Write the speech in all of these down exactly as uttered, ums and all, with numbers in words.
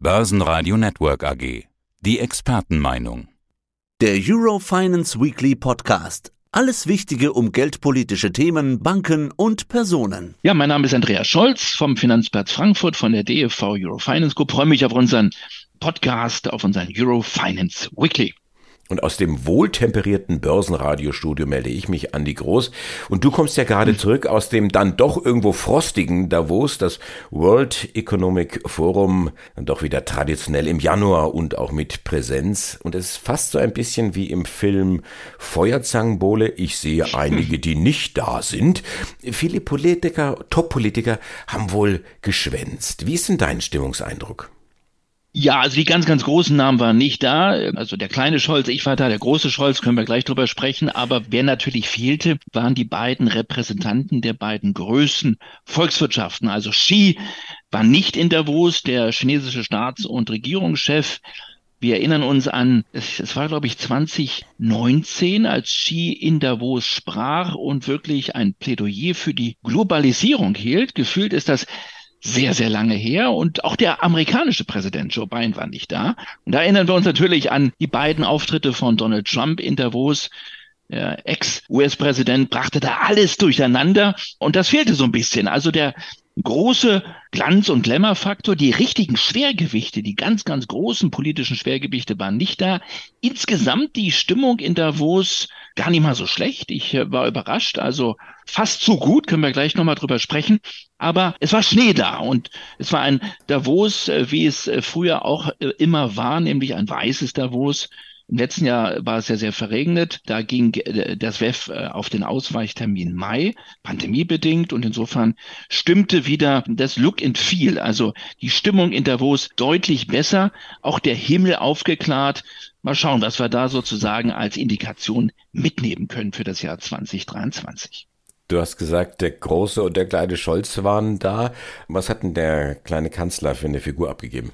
Börsenradio Network A G. Die Expertenmeinung. Der Eurofinance Weekly Podcast. Alles Wichtige um geldpolitische Themen, Banken und Personen. Ja, mein Name ist Andreas Scholz vom Finanzplatz Frankfurt von der D F V Eurofinance Group. Freue mich auf unseren Podcast, auf unseren Eurofinance Weekly. Und aus dem wohltemperierten Börsenradiostudio melde ich mich, Andi Groß. Und du kommst ja gerade mhm. zurück aus dem dann doch irgendwo frostigen Davos, das World Economic Forum, dann doch wieder traditionell im Januar und auch mit Präsenz. Und es ist fast so ein bisschen wie im Film Feuerzangenbowle. Ich sehe einige, die nicht da sind. Viele Politiker, Top-Politiker haben wohl geschwänzt. Wie ist denn dein Stimmungseindruck? Ja, also die ganz, ganz großen Namen waren nicht da. Also der kleine Scholz, ich war da, der große Scholz, können wir gleich drüber sprechen. Aber wer natürlich fehlte, waren die beiden Repräsentanten der beiden größten Volkswirtschaften. Also Xi war nicht in Davos, der chinesische Staats- und Regierungschef. Wir erinnern uns an, es war glaube ich zwanzig neunzehn, als Xi in Davos sprach und wirklich ein Plädoyer für die Globalisierung hielt. Gefühlt ist das sehr, sehr lange her. Und auch der amerikanische Präsident Joe Biden war nicht da. Und da erinnern wir uns natürlich an die beiden Auftritte von Donald Trump in Davos. Der Ex-U S-Präsident brachte da alles durcheinander. Und das fehlte so ein bisschen. Also der große Glanz- und Glamour-Faktor, die richtigen Schwergewichte, die ganz, ganz großen politischen Schwergewichte waren nicht da. Insgesamt die Stimmung in Davos gar nicht mal so schlecht. Ich war überrascht, also fast zu gut, können wir gleich nochmal drüber sprechen. Aber es war Schnee da und es war ein Davos, wie es früher auch immer war, nämlich ein weißes Davos. Im letzten Jahr war es ja sehr verregnet. Da ging das W E F auf den Ausweichtermin Mai, pandemiebedingt. Und insofern stimmte wieder das Look and Feel, also die Stimmung in Davos, deutlich besser. Auch der Himmel aufgeklärt. Mal schauen, was wir da sozusagen als Indikation mitnehmen können für das Jahr zwanzig dreiundzwanzig. Du hast gesagt, der große und der kleine Scholz waren da. Was hat denn der kleine Kanzler für eine Figur abgegeben?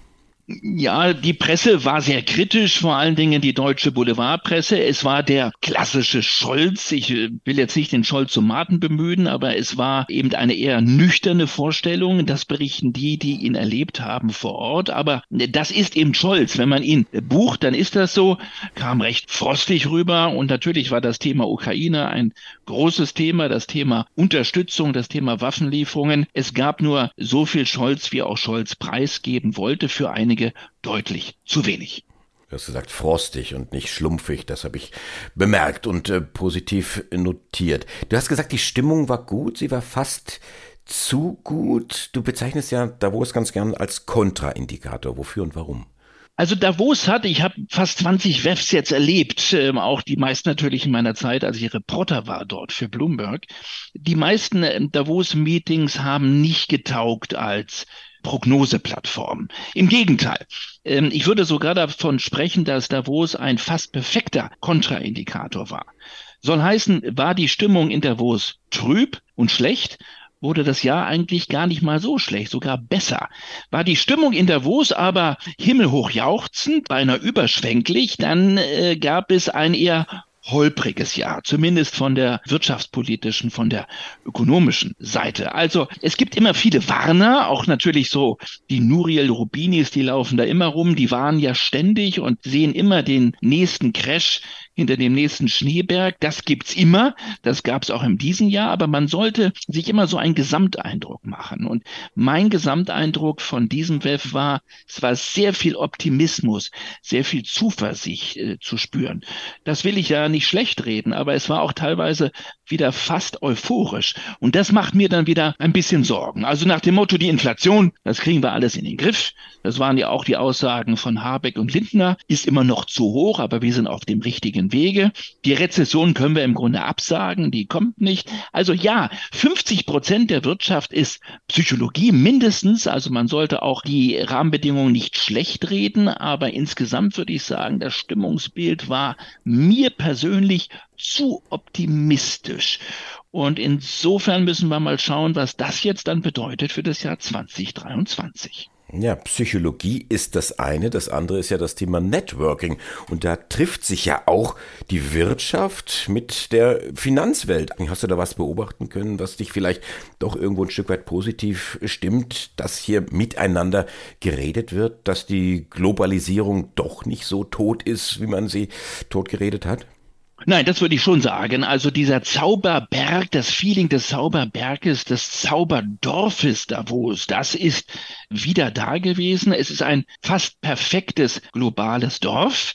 Ja, die Presse war sehr kritisch, vor allen Dingen die deutsche Boulevardpresse. Es war der klassische Scholz. Ich will jetzt nicht den Scholzomaten bemühen, aber es war eben eine eher nüchterne Vorstellung. Das berichten die, die ihn erlebt haben vor Ort. Aber das ist eben Scholz. Wenn man ihn bucht, dann ist das so. Kam recht frostig rüber. Und natürlich war das Thema Ukraine ein großes Thema. Das Thema Unterstützung, das Thema Waffenlieferungen. Es gab nur so viel Scholz, wie auch Scholz preisgeben wollte, für eine deutlich zu wenig. Du hast gesagt, frostig und nicht schlumpfig, das habe ich bemerkt und äh, positiv notiert. Du hast gesagt, die Stimmung war gut, sie war fast zu gut. Du bezeichnest ja Davos ganz gern als Kontraindikator. Wofür und warum? Also Davos hat, ich habe fast zwanzig W E Fs jetzt erlebt, äh, auch die meisten natürlich in meiner Zeit, als ich Reporter war dort für Bloomberg. Die meisten äh, Davos-Meetings haben nicht getaugt als Prognoseplattformen. Im Gegenteil, ich würde sogar davon sprechen, dass Davos ein fast perfekter Kontraindikator war. Soll heißen, war die Stimmung in Davos trüb und schlecht, wurde das Jahr eigentlich gar nicht mal so schlecht, sogar besser. War die Stimmung in Davos aber himmelhoch jauchzend, beinahe überschwänglich, dann äh, gab es ein eher holpriges Jahr, zumindest von der wirtschaftspolitischen, von der ökonomischen Seite. Also es gibt immer viele Warner, auch natürlich so die Nouriel Rubinis, die laufen da immer rum, die warnen ja ständig und sehen immer den nächsten Crash hinter dem nächsten Schneeberg. Das gibt's immer, das gab's auch in diesem Jahr, aber man sollte sich immer so einen Gesamteindruck machen. Und mein Gesamteindruck von diesem W E F war, es war sehr viel Optimismus, sehr viel Zuversicht äh, zu spüren. Das will ich ja nicht schlecht reden, aber es war auch teilweise wieder fast euphorisch. Und das macht mir dann wieder ein bisschen Sorgen. Also nach dem Motto, die Inflation, das kriegen wir alles in den Griff. Das waren ja auch die Aussagen von Habeck und Lindner. Ist immer noch zu hoch, aber wir sind auf dem richtigen Wege. Die Rezession können wir im Grunde absagen, die kommt nicht. Also ja, fünfzig Prozent der Wirtschaft ist Psychologie mindestens. Also man sollte auch die Rahmenbedingungen nicht schlecht reden, aber insgesamt würde ich sagen, das Stimmungsbild war mir persönlich zu optimistisch. Und insofern müssen wir mal schauen, was das jetzt dann bedeutet für das Jahr zwanzig dreiundzwanzig. Ja, Psychologie ist das eine, das andere ist ja das Thema Networking. Und da trifft sich ja auch die Wirtschaft mit der Finanzwelt. Hast du da was beobachten können, was dich vielleicht doch irgendwo ein Stück weit positiv stimmt, dass hier miteinander geredet wird, dass die Globalisierung doch nicht so tot ist, wie man sie tot geredet hat? Nein, das würde ich schon sagen. Also dieser Zauberberg, das Feeling des Zauberberges, des Zauberdorfes Davos, das ist wieder da gewesen. Es ist ein fast perfektes globales Dorf.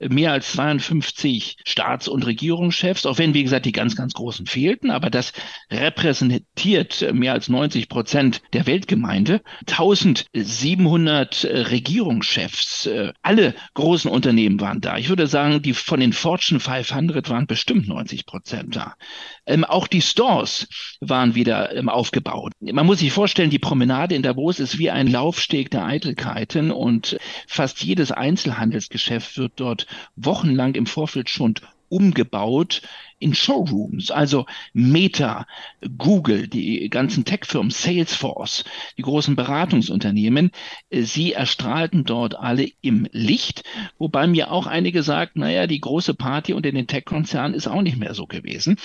Mehr als zweiundfünfzig Staats- und Regierungschefs, auch wenn, wie gesagt, die ganz, ganz Großen fehlten, aber das repräsentiert mehr als neunzig Prozent der Weltgemeinde. tausendsiebenhundert Regierungschefs, alle großen Unternehmen waren da. Ich würde sagen, die von den Fortune fünfhundert waren bestimmt neunzig Prozent da. Ähm, auch die Stores waren wieder ähm, aufgebaut. Man muss sich vorstellen, die Promenade in Davos ist wie ein Laufsteg der Eitelkeiten und fast jedes Einzelhandelsgeschäft wird dort wochenlang im Vorfeld schon umgebaut in Showrooms, also Meta, Google, die ganzen Tech-Firmen, Salesforce, die großen Beratungsunternehmen, sie erstrahlten dort alle im Licht, wobei mir auch einige sagten, naja, die große Party unter den Tech-Konzernen ist auch nicht mehr so gewesen.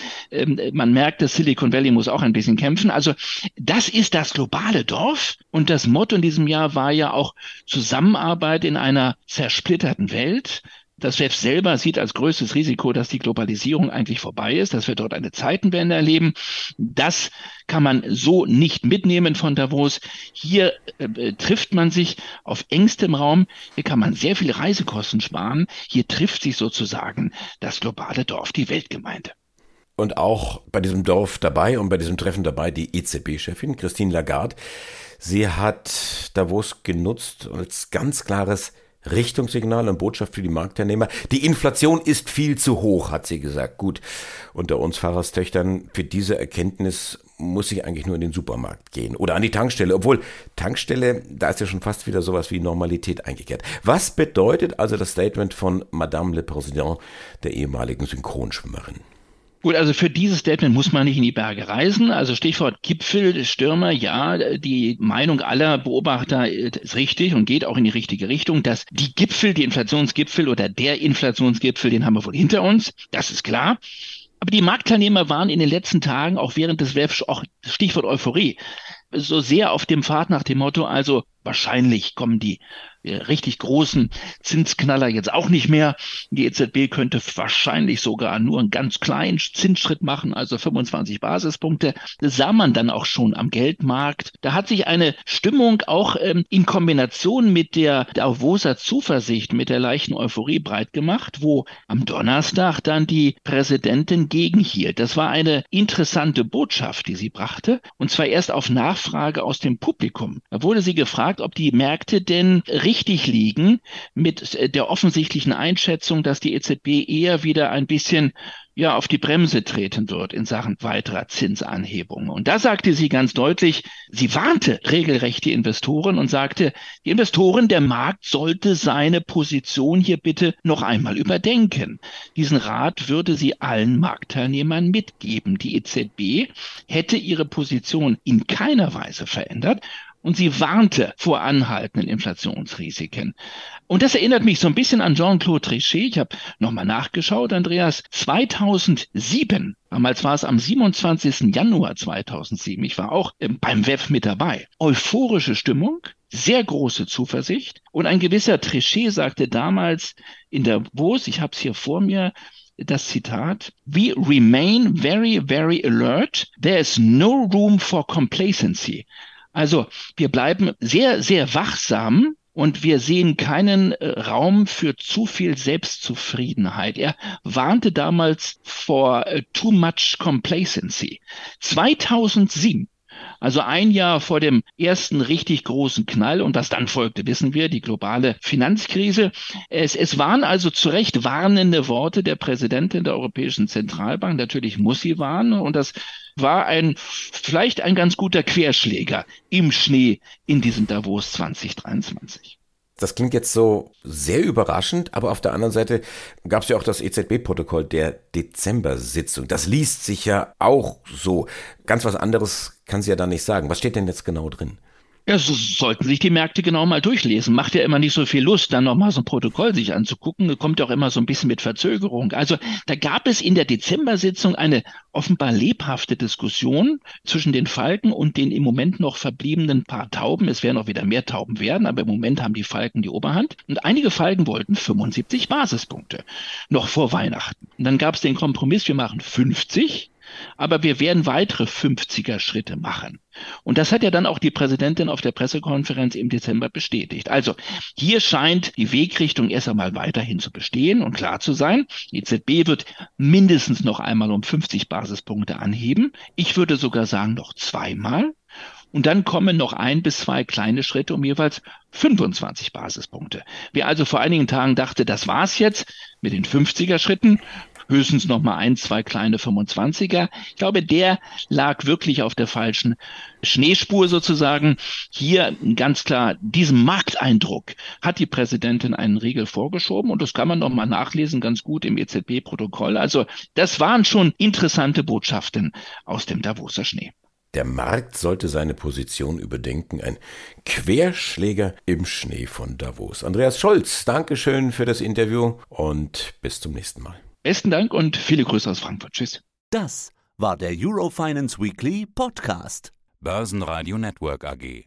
Man merkt, das Silicon Valley muss auch ein bisschen kämpfen. Also das ist das globale Dorf und das Motto in diesem Jahr war ja auch Zusammenarbeit in einer zersplitterten Welt. Das W E F selber sieht als größtes Risiko, dass die Globalisierung eigentlich vorbei ist, dass wir dort eine Zeitenwende erleben. Das kann man so nicht mitnehmen von Davos. Hier äh, trifft man sich auf engstem Raum. Hier kann man sehr viele Reisekosten sparen. Hier trifft sich sozusagen das globale Dorf, die Weltgemeinde. Und auch bei diesem Dorf dabei und bei diesem Treffen dabei die E Z B-Chefin Christine Lagarde. Sie hat Davos genutzt als ganz klares Richtungssignal und Botschaft für die Marktteilnehmer. Die Inflation ist viel zu hoch, hat sie gesagt. Gut, unter uns Pfarrerstöchtern, für diese Erkenntnis muss ich eigentlich nur in den Supermarkt gehen oder an die Tankstelle. Obwohl, Tankstelle, da ist ja schon fast wieder sowas wie Normalität eingekehrt. Was bedeutet also das Statement von Madame le Président, der ehemaligen Synchronschwimmerin? Gut, also für dieses Statement muss man nicht in die Berge reisen. Also Stichwort Gipfel, Stürmer, ja, die Meinung aller Beobachter ist richtig und geht auch in die richtige Richtung, dass die Gipfel, die Inflationsgipfel oder der Inflationsgipfel, den haben wir wohl hinter uns, das ist klar. Aber die Marktteilnehmer waren in den letzten Tagen, auch während des W E F, auch Stichwort Euphorie, so sehr auf dem Pfad nach dem Motto, also wahrscheinlich kommen die richtig großen Zinsknaller jetzt auch nicht mehr. Die E Z B könnte wahrscheinlich sogar nur einen ganz kleinen Zinsschritt machen, also fünfundzwanzig Basispunkte. Das sah man dann auch schon am Geldmarkt. Da hat sich eine Stimmung auch ähm, in Kombination mit der Davoser Zuversicht, mit der leichten Euphorie breit gemacht, wo am Donnerstag dann die Präsidentin gegenhielt. Das war eine interessante Botschaft, die sie brachte, und zwar erst auf Nachfrage aus dem Publikum. Da wurde sie gefragt, ob die Märkte denn richtig liegen mit der offensichtlichen Einschätzung, dass die E Z B eher wieder ein bisschen ja auf die Bremse treten wird in Sachen weiterer Zinsanhebungen. Und da sagte sie ganz deutlich, sie warnte regelrecht die Investoren und sagte, die Investoren, der Markt sollte seine Position hier bitte noch einmal überdenken. Diesen Rat würde sie allen Marktteilnehmern mitgeben. Die E Z B hätte ihre Position in keiner Weise verändert. Und sie warnte vor anhaltenden Inflationsrisiken. Und das erinnert mich so ein bisschen an Jean-Claude Trichet. Ich habe nochmal nachgeschaut, Andreas. zweitausendsieben, damals war es am siebenundzwanzigsten Januar zweitausendsieben. Ich war auch beim W E F mit dabei. Euphorische Stimmung, sehr große Zuversicht. Und ein gewisser Trichet sagte damals in Davos, ich habe es hier vor mir, das Zitat, "We remain very, very alert. There is no room for complacency." Also wir bleiben sehr, sehr wachsam und wir sehen keinen Raum für zu viel Selbstzufriedenheit. Er warnte damals vor too much complacency. zweitausendsieben, also ein Jahr vor dem ersten richtig großen Knall und was dann folgte, wissen wir, die globale Finanzkrise. Es, es waren also zu Recht warnende Worte der Präsidentin der Europäischen Zentralbank. Natürlich muss sie warnen und das war ein vielleicht ein ganz guter Querschläger im Schnee in diesem Davos zweitausenddreiundzwanzig. Das klingt jetzt so sehr überraschend, aber auf der anderen Seite gab es ja auch das E Z B-Protokoll der Dezember-Sitzung. Das liest sich ja auch so. Ganz was anderes kann sie ja da nicht sagen. Was steht denn jetzt genau drin? Ja, so sollten sich die Märkte genau mal durchlesen. Macht ja immer nicht so viel Lust, dann nochmal so ein Protokoll sich anzugucken. Das kommt ja auch immer so ein bisschen mit Verzögerung. Also da gab es in der Dezember-Sitzung eine offenbar lebhafte Diskussion zwischen den Falken und den im Moment noch verbliebenen paar Tauben. Es werden auch wieder mehr Tauben werden, aber im Moment haben die Falken die Oberhand. Und einige Falken wollten fünfundsiebzig Basispunkte, noch vor Weihnachten. Und dann gab es den Kompromiss, wir machen fünfzig. Aber wir werden weitere fünfziger-Schritte machen. Und das hat ja dann auch die Präsidentin auf der Pressekonferenz im Dezember bestätigt. Also hier scheint die Wegrichtung erst einmal weiterhin zu bestehen und klar zu sein. Die E Z B wird mindestens noch einmal um fünfzig Basispunkte anheben. Ich würde sogar sagen, noch zweimal. Und dann kommen noch ein bis zwei kleine Schritte um jeweils fünfundzwanzig Basispunkte. Wer also vor einigen Tagen dachte, das war's jetzt mit den fünfziger-Schritten, höchstens noch mal ein, zwei kleine fünfundzwanziger. Ich glaube, der lag wirklich auf der falschen Schneespur sozusagen. Hier ganz klar, diesem Markteindruck hat die Präsidentin einen Riegel vorgeschoben und das kann man noch mal nachlesen, ganz gut im E Z B-Protokoll. Also das waren schon interessante Botschaften aus dem Davoser Schnee. Der Markt sollte seine Position überdenken. Ein Querschläger im Schnee von Davos. Andreas Scholz, Dankeschön für das Interview und bis zum nächsten Mal. Besten Dank und viele Grüße aus Frankfurt. Tschüss. Das war der Eurofinance Weekly Podcast. Börsenradio Network A G.